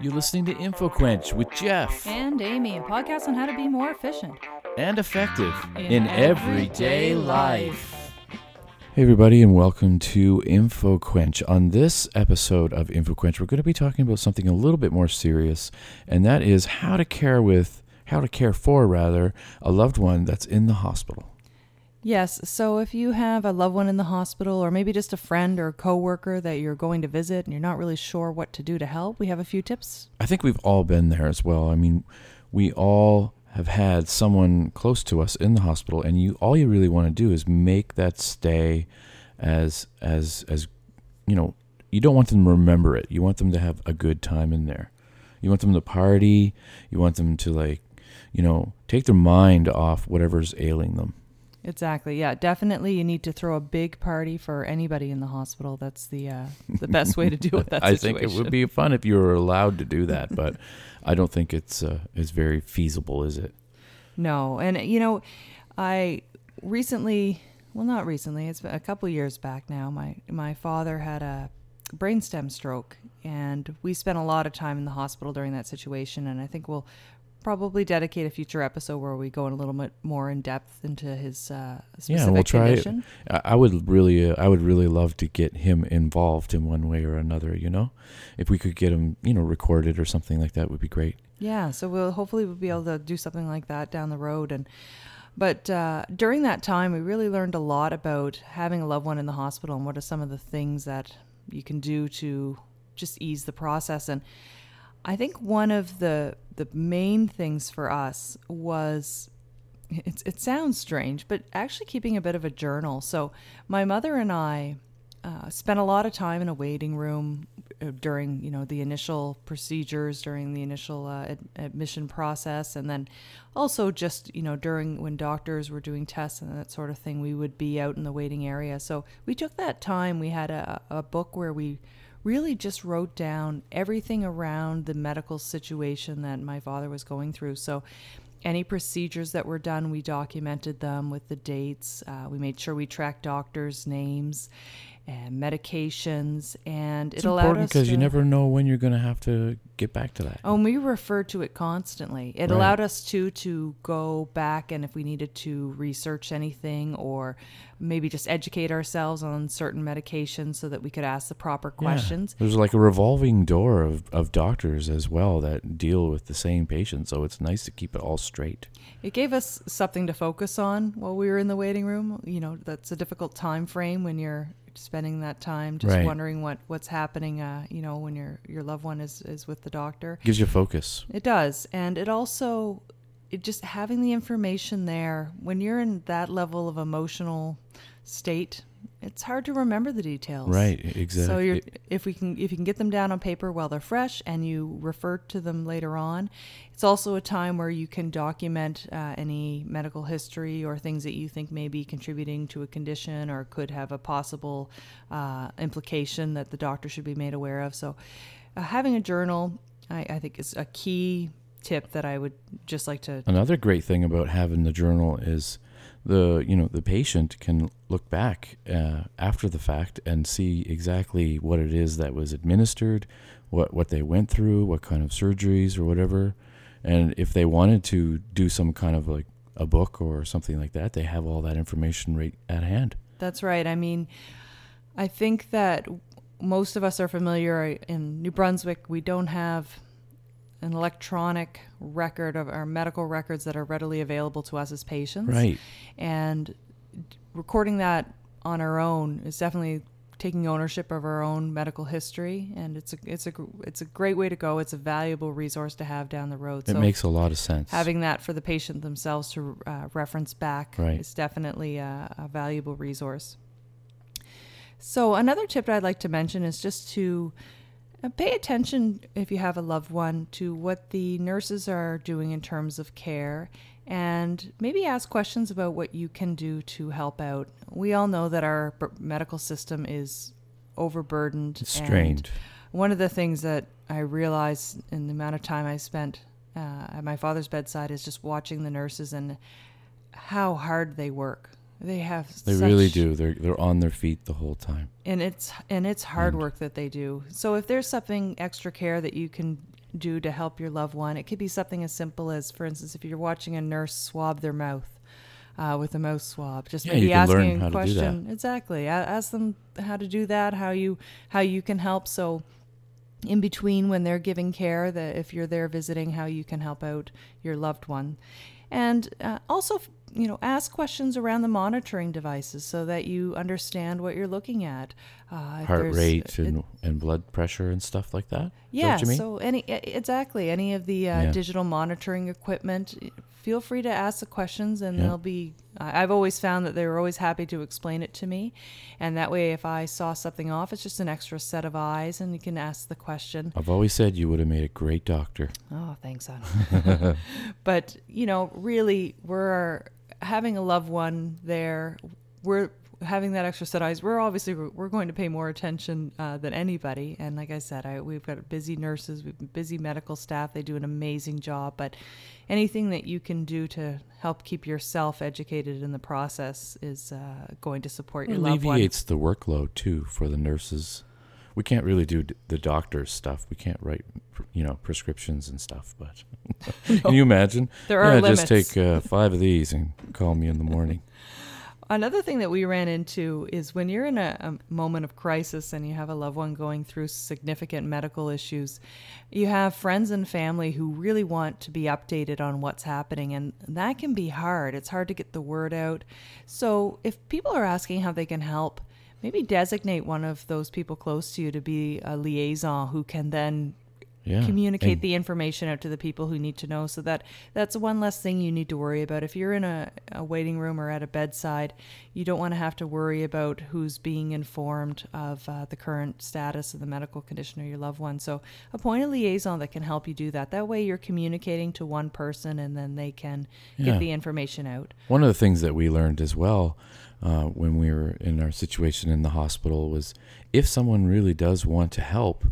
You're listening to InfoQuench with Jeff and Amy, a podcast on how to be more efficient and effective in everyday life. Hey everybody, and welcome to InfoQuench. On this episode of InfoQuench, we're going to be talking about something a little bit more serious, and that is how to care for a loved one that's in the hospital. Yes, so if you have a loved one in the hospital, or maybe just a friend or a coworker that you're going to visit and you're not really sure what to do to help, we have a few tips. I think we've all been there as well. I mean, we all have had someone close to us in the hospital, and all you really want to do is make that stay as you know, you don't want them to remember it. You want them to have a good time in there. You want them to party. You want them to, like, you know, take their mind off whatever's ailing them. Exactly. Yeah, definitely. You need to throw a big party for anybody in the hospital. That's the best way to deal with that situation. I think it would be fun if you were allowed to do that, but I don't think it's very feasible, is it? No. And, you know, it's a couple of years back now, my father had a brainstem stroke, and we spent a lot of time in the hospital during that situation, and I think we'll probably dedicate a future episode where we go in a little bit more in depth into his specific condition. I would really love to get him involved in one way or another. You know, if we could get him, you know, recorded or something like that, would be great. Yeah, so we'll be able to do something like that down the road. And but during that time, we really learned a lot about having a loved one in the hospital and what are some of the things that you can do to just ease the process. And I think one of the main things for us was, it sounds strange, but actually keeping a bit of a journal. So my mother and I spent a lot of time in a waiting room during, you know, the initial procedures, during the initial admission process, and then also just, you know, during when doctors were doing tests and that sort of thing, we would be out in the waiting area. So we took that time. We had a book where we really just wrote down everything around the medical situation that my father was going through. So any procedures that were done, we documented them with the dates. We made sure we tracked doctors' names and medications, and it allowed us to... It's important because you never know when you're going to have to get back to that. Oh, and we referred to it constantly. It allowed us to go back, and if we needed to research anything or maybe just educate ourselves on certain medications so that we could ask the proper questions. Yeah. There's like a revolving door of doctors as well that deal with the same patient, so it's nice to keep it all straight. It gave us something to focus on while we were in the waiting room. You know, that's a difficult time frame when you're spending that time just wondering what's happening, you know, when your loved one is with the doctor. Gives you focus. It does. And it also, just having the information there, when you're in that level of emotional state, it's hard to remember the details. Right, exactly. So if you can get them down on paper while they're fresh and you refer to them later on, it's also a time where you can document any medical history or things that you think may be contributing to a condition or could have a possible implication that the doctor should be made aware of. So having a journal, I think, is a key tip that I would just like to... Another great thing about having the journal is... The patient can look back after the fact and see exactly what it is that was administered, what they went through, what kind of surgeries or whatever. And if they wanted to do some kind of like a book or something like that, they have all that information right at hand. That's right. I mean, I think that most of us are familiar in New Brunswick. We don't have an electronic record of our medical records that are readily available to us as patients. Right. And recording that on our own is definitely taking ownership of our own medical history, and it's a great way to go. It's a valuable resource to have down the road. It makes a lot of sense. Having that for the patient themselves to reference back is definitely a valuable resource. So another tip that I'd like to mention is just to pay attention, if you have a loved one, to what the nurses are doing in terms of care, and maybe ask questions about what you can do to help out. We all know that our medical system is overburdened. It's strained. One of the things that I realized in the amount of time I spent at my father's bedside is just watching the nurses and how hard they work. They have. They really do. They're on their feet the whole time. And it's hard work that they do. So if there's something extra care that you can do to help your loved one, it could be something as simple as, for instance, if you're watching a nurse swab their mouth with a mouth swab, just maybe asking a question. Exactly. Ask them how to do that, how you can help. So in between when they're giving care, that if you're there visiting, how you can help out your loved one. And also, ask questions around the monitoring devices so that you understand what you're looking at. Heart rate and blood pressure and stuff like that? Yeah, is that what you mean? So any of the digital monitoring equipment, feel free to ask the questions and they'll be, I've always found that they were always happy to explain it to me. And that way, if I saw something off, it's just an extra set of eyes and you can ask the question. I've always said you would have made a great doctor. Oh, thanks, Adam. But, really, we're having a loved one there, we're having that extra set of eyes, we're going to pay more attention than anybody. And like I said, we've got busy nurses, we've got busy medical staff. They do an amazing job, but anything that you can do to help keep yourself educated in the process is going to support your loved one. Alleviates the workload too for the nurses. We can't really do the doctor's stuff. We can't write, prescriptions and stuff. But can you imagine? There are limits. Just take 5 of these and call me in the morning. Another thing that we ran into is when you're in a moment of crisis and you have a loved one going through significant medical issues, you have friends and family who really want to be updated on what's happening, and that can be hard. It's hard to get the word out. So if people are asking how they can help, maybe designate one of those people close to you to be a liaison who can then communicate the information out to the people who need to know, so that that's one less thing you need to worry about. If you're in a waiting room or at a bedside, you don't want to have to worry about who's being informed of the current status of the medical condition or your loved one. So appoint a liaison that can help you do that. That way you're communicating to one person and then they can get the information out. One of the things that we learned as well when we were in our situation in the hospital was, if someone really does want to help,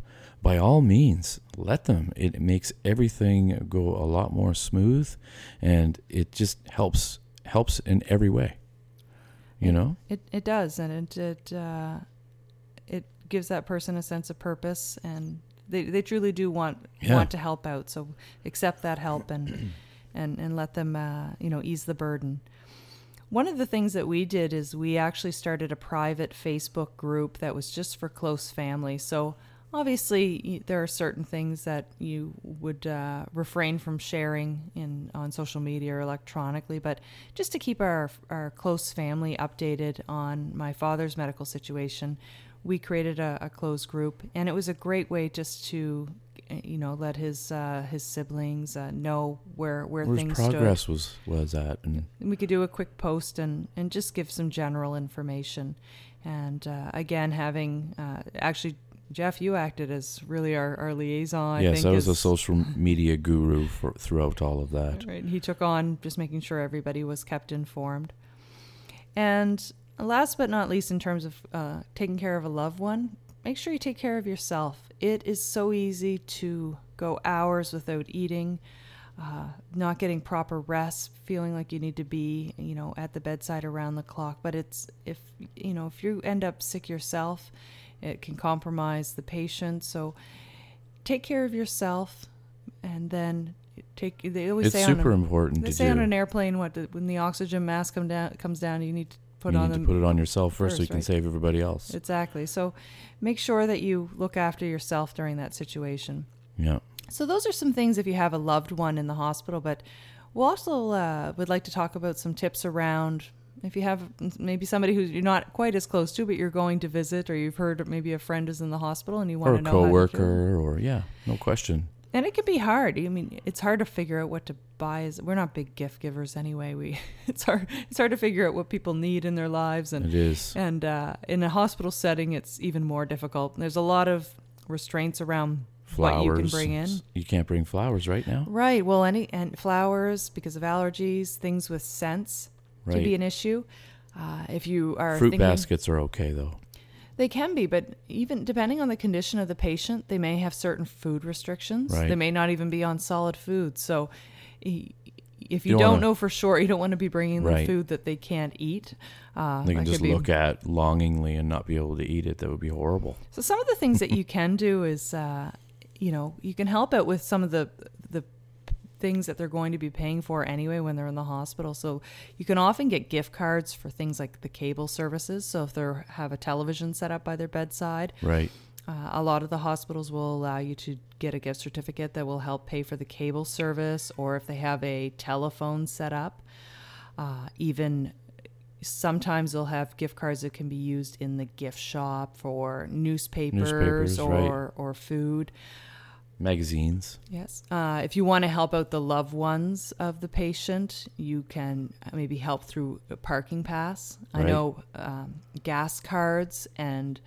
by all means, let them. It makes everything go a lot more smooth, and it just helps in every way. It does, and it gives that person a sense of purpose, and they truly do want to help out. So accept that help and let them ease the burden. One of the things that we did is we actually started a private Facebook group that was just for close family. So obviously, there are certain things that you would refrain from sharing on social media or electronically, but just to keep our close family updated on my father's medical situation, we created a closed group, and it was a great way just to, let his siblings know where things stood. Progress was at, and we could do a quick post and just give some general information, and again having actually. Jeff, you acted as really our liaison. Yes, I was a social media guru throughout all of that. Right, he took on just making sure everybody was kept informed. And last but not least, in terms of taking care of a loved one, make sure you take care of yourself. It is so easy to go hours without eating, not getting proper rest, feeling like you need to be, at the bedside around the clock. But it's if you end up sick yourself, it can compromise the patient. So take care of yourself, and then they always say it's super important to do. They say on an airplane, when the oxygen mask comes down, you need to put it on yourself first so you can save everybody else. Exactly. So make sure that you look after yourself during that situation. Yeah. So those are some things if you have a loved one in the hospital, but we'll also would like to talk about some tips around if you have maybe somebody who you're not quite as close to, but you're going to visit, or you've heard maybe a friend is in the hospital and you want to know. Or a coworker, no question. And it can be hard. I mean, it's hard to figure out what to buy. We're not big gift givers anyway. It's hard to figure out what people need in their lives, and it is. And in a hospital setting, it's even more difficult. There's a lot of restraints around flowers, what you can bring in. You can't bring flowers right now. Right. Well, and flowers because of allergies, things with scents. Right. Could be an issue. If you are fruit baskets are okay though. They can be, but even depending on the condition of the patient, they may have certain food restrictions. Right. They may not even be on solid food. So if you, you don't know for sure, you don't want to be bringing them food that they can't eat. They can just look at longingly and not be able to eat it. That would be horrible. So some of the things that you can do is, you can help out with some of the things that they're going to be paying for anyway when they're in the hospital. So you can often get gift cards for things like the cable services. So if they have a television set up by their bedside. Right. A lot of the hospitals will allow you to get a gift certificate that will help pay for the cable service, or if they have a telephone set up. Even sometimes they'll have gift cards that can be used in the gift shop for newspapers or food. Magazines. Yes. If you want to help out the loved ones of the patient, you can maybe help through a parking pass. Right. I know gas cards and...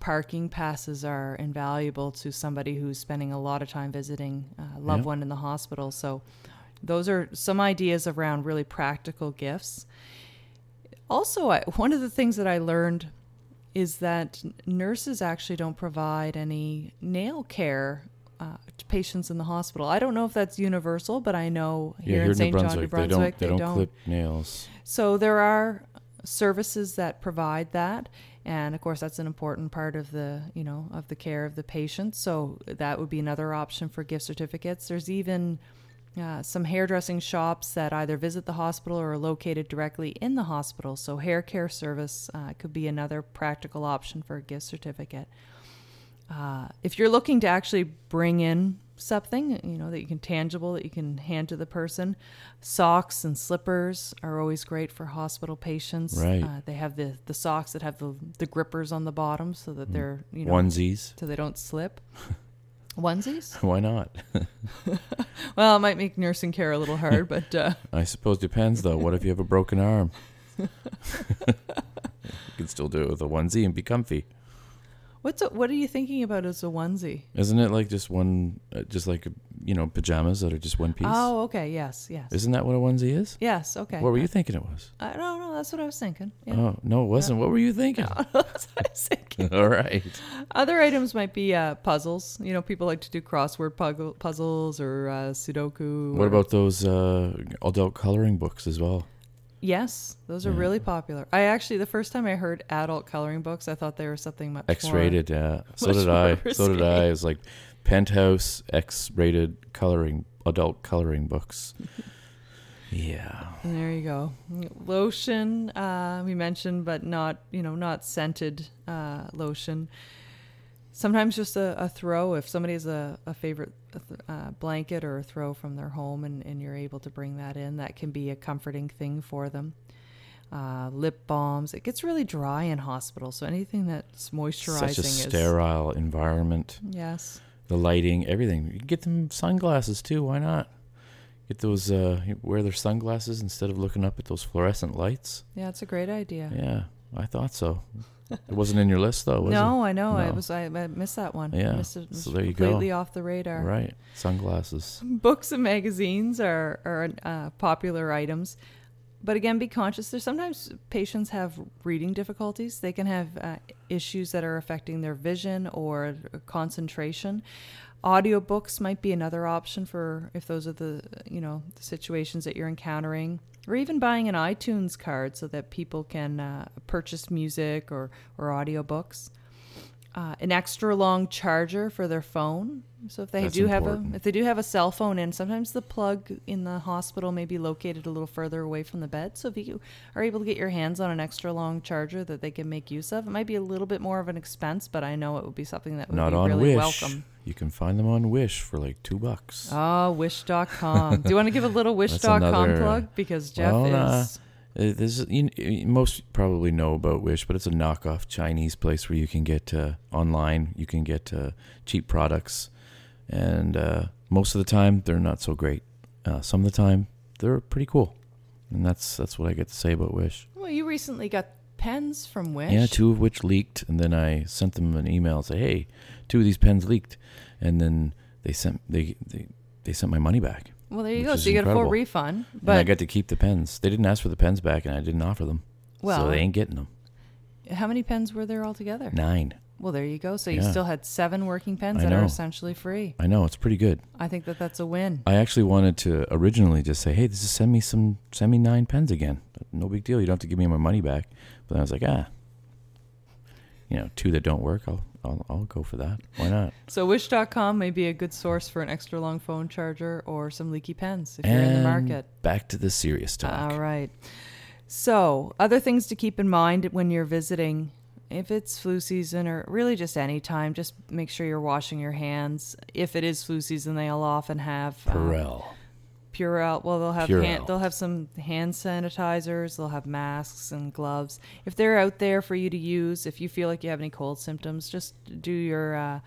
parking passes are invaluable to somebody who's spending a lot of time visiting a loved one in the hospital. So those are some ideas around really practical gifts. Also, one of the things that I learned is that nurses actually don't provide any nail care to patients in the hospital. I don't know if that's universal, but I know here in St. John, New Brunswick, they don't clip nails. So there are services that provide that. And of course, that's an important part of the care of the patient. So that would be another option for gift certificates. There's even some hairdressing shops that either visit the hospital or are located directly in the hospital. So hair care service could be another practical option for a gift certificate. If you're looking to actually bring in something, that you can tangible, that you can hand to the person. Socks and slippers are always great for hospital patients. Right. They have the socks that have the grippers on the bottom so that they're, onesies. So they don't slip. Onesies? Why not? Well, it might make nursing care a little hard, but... I suppose it depends, though. What if you have a broken arm? You can still do it with a onesie and be comfy. What are you thinking about as a onesie? Isn't it like just one, just like, pajamas that are just one piece? Oh, okay. Yes. Isn't that what a onesie is? Yes. Okay. What were you thinking it was? I don't know. That's what I was thinking. Yeah. Oh, no, it wasn't. Yeah. What were you thinking? No, that's what I was thinking. All right. Other items might be puzzles. People like to do crossword puzzles or Sudoku. What about those adult coloring books as well? Yes, those are really popular. I actually, the first time I heard adult coloring books, I thought they were something much X-rated, more... X-rated, yeah. So did I. It was like Penthouse X-rated adult coloring books. Yeah. And there you go. Lotion, we mentioned, but not scented lotion. Sometimes just a throw. If somebody has a favorite blanket or a throw from their home and you're able to bring that in, that can be a comforting thing for them. Lip balms. It gets really dry in hospitals, so anything that's moisturizing is... Such a sterile environment. Yes. The lighting, everything. You can get them sunglasses too. Why not? Get those, wear their sunglasses instead of looking up at those fluorescent lights. Yeah, it's a great idea. Yeah, I thought so. It wasn't in your list, though, was it? No, I know. No. I missed that one. Yeah. It was so there you go. Completely off the radar. Right. Sunglasses. Books and magazines are popular items. But again, be conscious. Sometimes patients have reading difficulties. They can have issues that are affecting their vision or concentration. Audiobooks might be another option for if those are the situations that you're encountering. Or even buying an iTunes card so that people can purchase music or audiobooks. An extra long charger for their phone. So if they do have a cell phone in, sometimes the plug in the hospital may be located a little further away from the bed. So if you are able to get your hands on an extra long charger that they can make use of, it might be a little bit more of an expense, but I know it would be something that would be really welcome. You can find them on Wish for like $2. Oh, Wish.com. Do you want to give a little Wish.com plug? Because Jeff is... most probably know about Wish, but it's a knockoff Chinese place where you can get online. You can get cheap products, and most of the time they're not so great. Some of the time they're pretty cool, and that's what I get to say about Wish. Well, you recently got pens from Wish. Yeah, two of which leaked, and then I sent them an email and say, "Hey, two of these pens leaked," and then they sent my money back. Well, there you go. So you get a full refund. But and I got to keep the pens. They didn't ask for the pens back, and I didn't offer them. Well, so they ain't getting them. How many pens were there altogether? 9. Well, there you go. So you still had 7 working pens that are essentially free. I know. It's pretty good. I think that that's a win. I actually wanted to originally just say, hey, just send me 9 pens again. No big deal. You don't have to give me my money back. But then I was like, you know, 2 that don't work, I'll go for that. Why not? So Wish.com may be a good source for an extra long phone charger or some leaky pens if you're in the market. Back to the serious talk. All right. So other things to keep in mind when you're visiting. If it's flu season or really just any time, just make sure you're washing your hands. If it is flu season, they'll often have Purell. Purell. Well, they'll have some hand sanitizers. They'll have masks and gloves. If they're out there for you to use, if you feel like you have any cold symptoms, just do your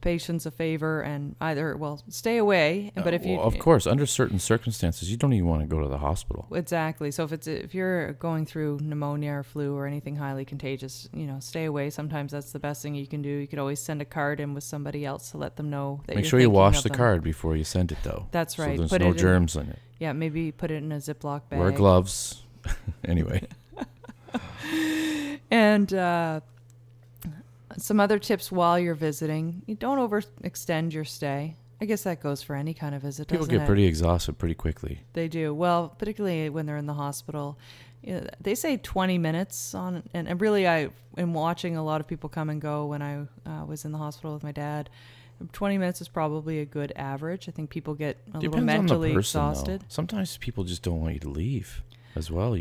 patients a favor and either stay away. But if you, of course, under certain circumstances, you don't even want to go to the hospital. Exactly. So if you're going through pneumonia or flu or anything highly contagious, stay away. Sometimes that's the best thing you can do. You could always send a card in with somebody else to let them know that. Make sure you wash the card before you send it, though. That's right. So there's no germs in it. Yeah, maybe put it in a Ziploc bag. Wear gloves. Anyway. And some other tips while you're visiting. You don't overextend your stay. I guess that goes for any kind of visit, doesn't it? People get pretty exhausted pretty quickly. They do. Well, particularly when they're in the hospital. They say 20 minutes on, and really I am watching a lot of people come and go when I was in the hospital with my dad. 20 minutes is probably a good average. I think people get a little mentally exhausted. Sometimes people just don't want you to leave as well,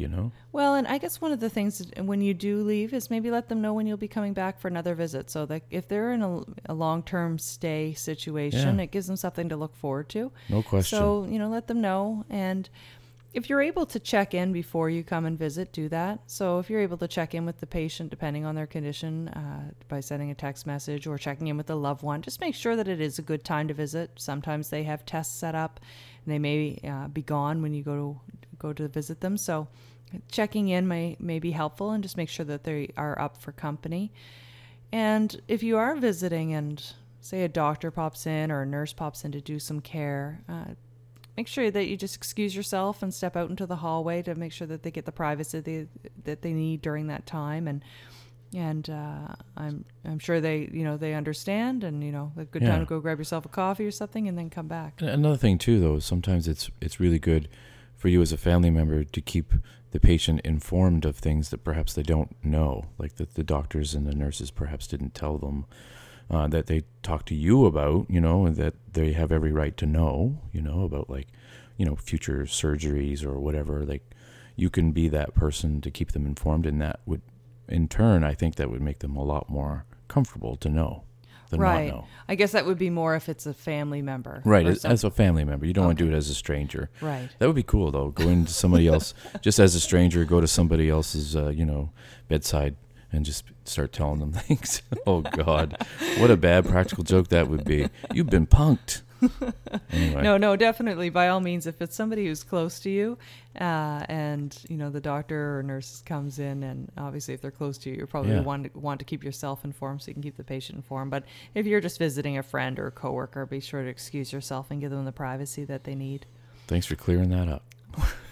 Well, and I guess one of the things when you do leave is maybe let them know when you'll be coming back for another visit, so that if they're in a long-term stay situation, it gives them something to look forward to. No question. So, let them know. And if you're able to check in before you come and visit, do that. So if you're able to check in with the patient, depending on their condition, by sending a text message or checking in with a loved one, just make sure that it is a good time to visit. Sometimes they have tests set up. They may be gone when you go to visit them. So checking in may be helpful, and just make sure that they are up for company. And if you are visiting and say a doctor pops in or a nurse pops in to do some care, make sure that you just excuse yourself and step out into the hallway to make sure that they get the privacy that they need during that time. And I'm sure they understand, and a good time to go grab yourself a coffee or something and then come back. Another thing too, though, is sometimes it's really good for you as a family member to keep the patient informed of things that perhaps they don't know, like that the doctors and the nurses perhaps didn't tell them, that they talk to you about, and that they have every right to know, about future surgeries or whatever. Like, you can be that person to keep them informed, and that would, in turn, I think that would make them a lot more comfortable to know than not know. I guess that would be more if it's a family member. Right, as a family member. You don't want to do it as a stranger. Right. That would be cool, though, go into somebody else, just as a stranger, go to somebody else's, bedside and just start telling them things. Oh, God. What a bad practical joke that would be. You've been punked. Anyway. No, definitely. By all means, if it's somebody who's close to you, and the doctor or nurse comes in, and obviously if they're close to you, you're probably want to keep yourself informed so you can keep the patient informed. But if you're just visiting a friend or a coworker, be sure to excuse yourself and give them the privacy that they need. Thanks for clearing that up.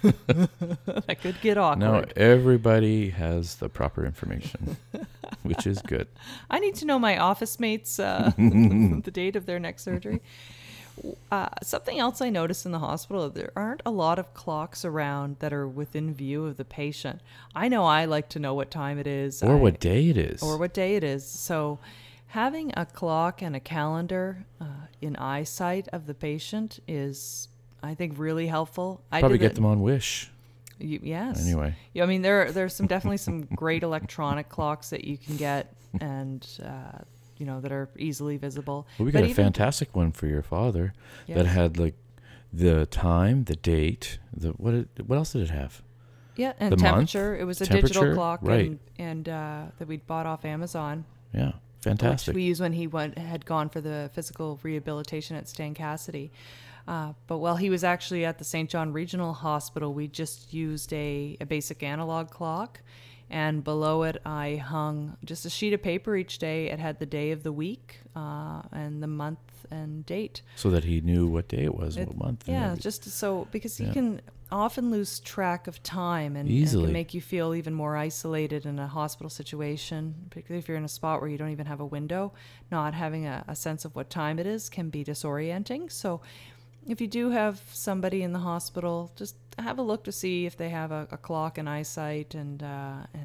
That could get awkward. Now everybody has the proper information, which is good. I need to know my office mates the date of their next surgery. Something else I noticed in the hospital, there aren't a lot of clocks around that are within view of the patient. I know I like to know what time it is. Or what day it is. So having a clock and a calendar in eyesight of the patient is, I think, really helpful. Probably get them on Wish. Yes. Anyway. Yeah, I mean, there's definitely some great electronic clocks that you can get, and that are easily visible. Well, we got a fantastic one for your father that had the time, the date, what else did it have? Yeah, and the temperature. Month? It was a digital clock, right? and that we'd bought off Amazon. Yeah, fantastic. Which we used when he had gone for the physical rehabilitation at Stan Cassidy. But while he was actually at the St. John Regional Hospital, we just used a basic analog clock. and below it I hung just a sheet of paper each day. It had the day of the week and the month and date. So that he knew what day it was, what month. Yeah, just so, because you can often lose track of time and can make you feel even more isolated in a hospital situation, particularly if you're in a spot where you don't even have a window. Not having a sense of what time it is can be disorienting. So if you do have somebody in the hospital, just have a look to see if they have a clock in eyesight, and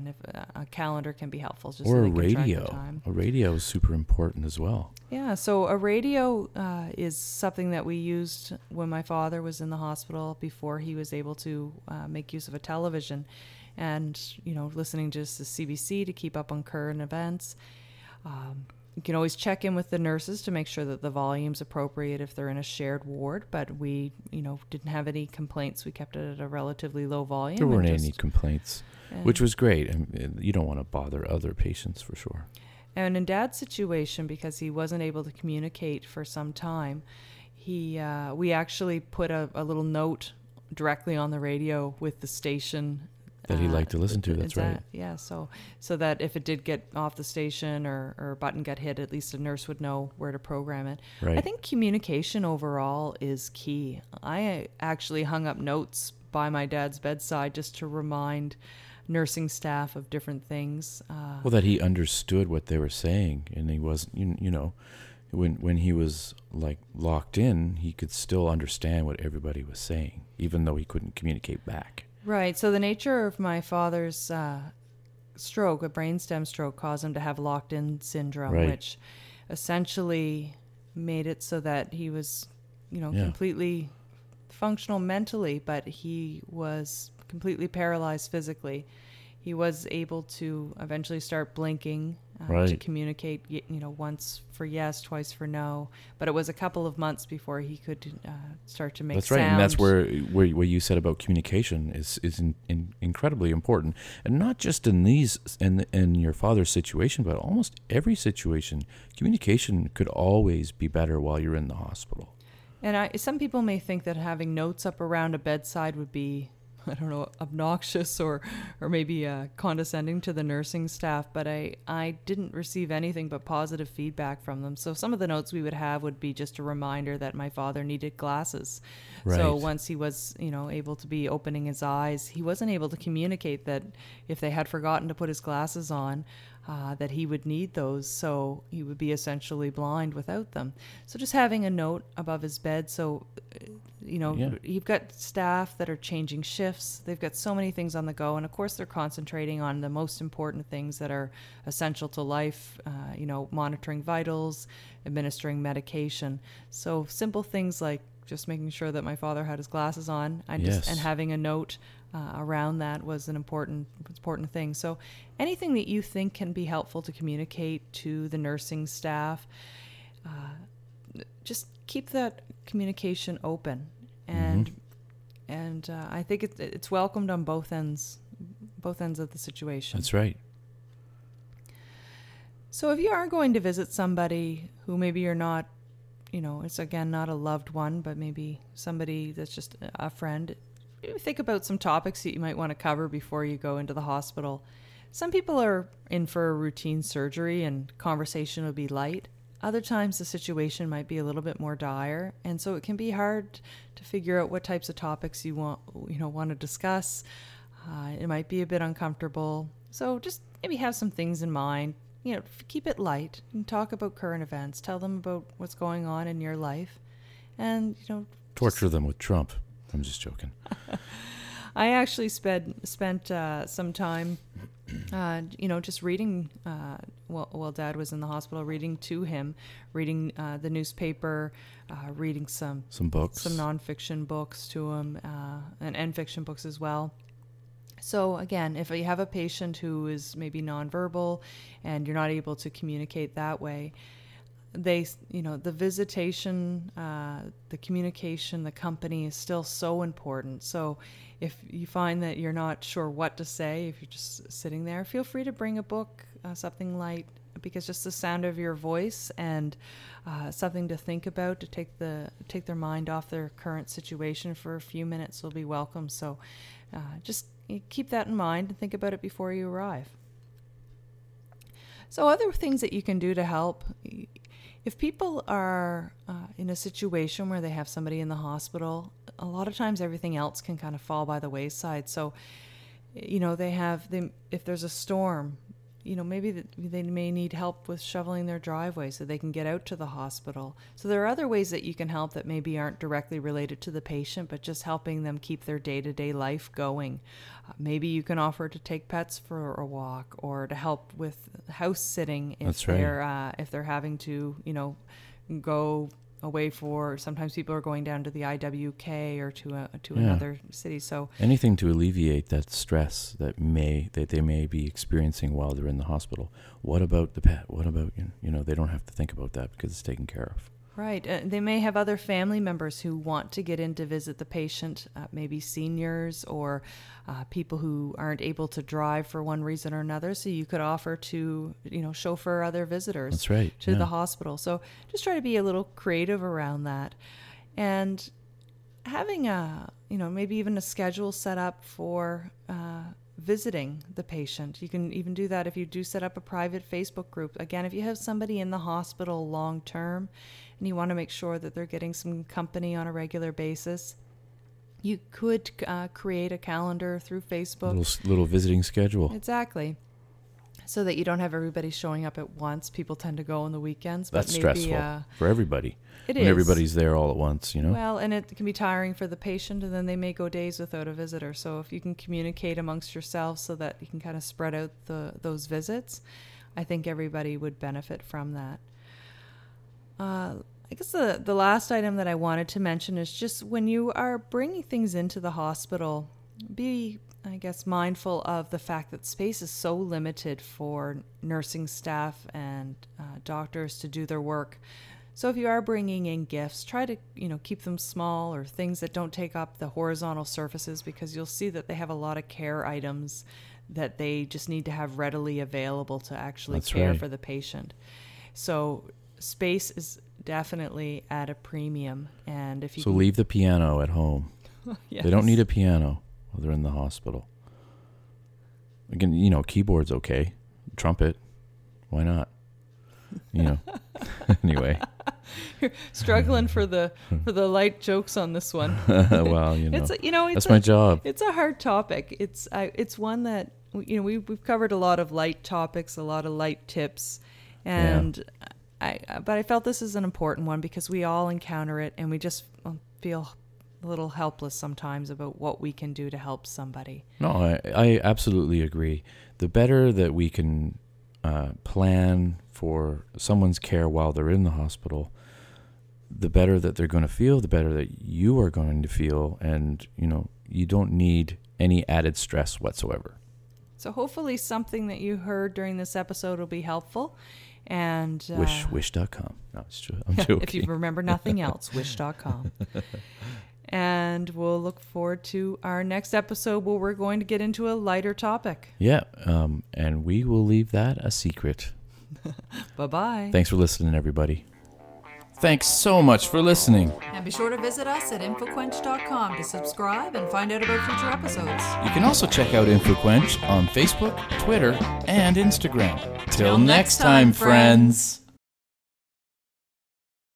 if a calendar can be helpful. Just or so a radio. Time. A radio is super important as well. Yeah, so a radio is something that we used when my father was in the hospital before he was able to make use of a television, and listening just to CBC to keep up on current events. You can always check in with the nurses to make sure that the volume's appropriate if they're in a shared ward, but we, didn't have any complaints. We kept it at a relatively low volume. There weren't any complaints, which was great. And you don't want to bother other patients for sure. And in Dad's situation, because he wasn't able to communicate for some time, we actually put a little note directly on the radio with the station that he liked to listen to, that's right. Yeah, so that if it did get off the station or a button got hit, at least a nurse would know where to program it. Right. I think communication overall is key. I actually hung up notes by my dad's bedside just to remind nursing staff of different things. That he understood what they were saying, and he wasn't, when he was locked in, he could still understand what everybody was saying, even though he couldn't communicate back. Right. So the nature of my father's stroke, a brainstem stroke, caused him to have locked-in syndrome, right, which essentially made it so that he was, completely functional mentally, but he was completely paralyzed physically. He was able to eventually start blinking to communicate, once for yes, twice for no. But it was a couple of months before he could start to make sound. That's right, and that's where what you said about communication is incredibly important, and not just in these in your father's situation, but almost every situation. Communication could always be better while you're in the hospital. And some people may think that having notes up around a bedside would be, I don't know, obnoxious or maybe condescending to the nursing staff, but I didn't receive anything but positive feedback from them. So some of the notes we would have would be just a reminder that my father needed glasses. Right. So once he was, able to be opening his eyes, he wasn't able to communicate that if they had forgotten to put his glasses on, that he would need those, so he would be essentially blind without them. So just having a note above his bed, so you've got staff that are changing shifts. They've got so many things on the go, and of course they're concentrating on the most important things that are essential to life, monitoring vitals, administering medication. So simple things like just making sure that my father had his glasses on, and having a note around that was an important thing. So anything that you think can be helpful to communicate to the nursing staff, just keep that communication open. And mm-hmm. and I think it's welcomed on both ends of the situation. That's right. So if you are going to visit somebody who maybe you're not, it's again not a loved one, but maybe somebody that's just a friend, think about some topics that you might want to cover before you go into the hospital. Some people are in for a routine surgery and conversation will be light. Other times the situation might be a little bit more dire, and so it can be hard to figure out what types of topics you want to discuss. It might be a bit uncomfortable. So just maybe have some things in mind. Keep it light and talk about current events. Tell them about what's going on in your life, and torture them with Trump. I'm just joking. I actually spent some time, just reading, while Dad was in the hospital, reading to him, reading the newspaper, reading some books, some nonfiction books to him, and fiction books as well. So again, if you have a patient who is maybe nonverbal and you're not able to communicate that way, the visitation, the communication, the company is still so important. So if you find that you're not sure what to say, if you're just sitting there, feel free to bring a book, something light, because just the sound of your voice and something to think about, to take their mind off their current situation for a few minutes will be welcome. So just keep that in mind and think about it before you arrive. So other things that you can do to help. If people are in a situation where they have somebody in the hospital, a lot of times everything else can kind of fall by the wayside. So, you know, if there's a storm, you know, maybe they may need help with shoveling their driveway so they can get out to the hospital. So there are other ways that you can help that maybe aren't directly related to the patient, but just helping them keep their day-to-day life going. Maybe you can offer to take pets for a walk or to help with house sitting if they're having to, you know, go away for. Sometimes people are going down to the IWK or to another city. So anything to alleviate that stress that they may be experiencing while they're in the hospital. What about the pet? What about, you know, they don't have to think about that because it's taken care of. Right. They may have other family members who want to get in to visit the patient, maybe seniors or people who aren't able to drive for one reason or another. So you could offer to, you know, chauffeur other visitors to the hospital. So just try to be a little creative around that. And having a, you know, maybe even a schedule set up for visiting the patient. You can even do that if you do set up a private Facebook group. Again, if you have somebody in the hospital long term and you want to make sure that they're getting some company on a regular basis, you could create a calendar through Facebook. Little visiting schedule. Exactly. So that you don't have everybody showing up at once. People tend to go on the weekends. But that's stressful for everybody. It is. Everybody's there all at once, you know? Well, and it can be tiring for the patient, and then they may go days without a visitor. So if you can communicate amongst yourselves so that you can kind of spread out those visits, I think everybody would benefit from that. I guess the last item that I wanted to mention is just when you are bringing things into the hospital, be, I guess, mindful of the fact that space is so limited for nursing staff and doctors to do their work. So if you are bringing in gifts, try to, you know, keep them small or things that don't take up the horizontal surfaces, because you'll see that they have a lot of care items that they just need to have readily available to actually for the patient. So space is definitely at a premium. And if you leave the piano at home. Yes. They don't need a piano while they're in the hospital. Again, you know, keyboard's okay. Trumpet, why not? You know. Anyway. You're struggling for the light jokes on this one. Well, you know, that's my job. It's a hard topic. It's one that, you know, we've covered a lot of light topics, a lot of light tips, and I felt this is an important one because we all encounter it, and we just feel a little helpless sometimes about what we can do to help somebody. No, I absolutely agree. The better that we can plan for someone's care while they're in the hospital, the better that they're going to feel, the better that you are going to feel. And, you know, you don't need any added stress whatsoever. So hopefully something that you heard during this episode will be helpful. And wish.com. No, it's true. I'm joking. If you remember nothing else, wish.com. And we'll look forward to our next episode where we're going to get into a lighter topic. Yeah, and we will leave that a secret. Bye-bye. Thanks for listening, everybody. Thanks so much for listening. And be sure to visit us at InfoQuench.com to subscribe and find out about future episodes. You can also check out InfoQuench on Facebook, Twitter, and Instagram. Till next time, friends.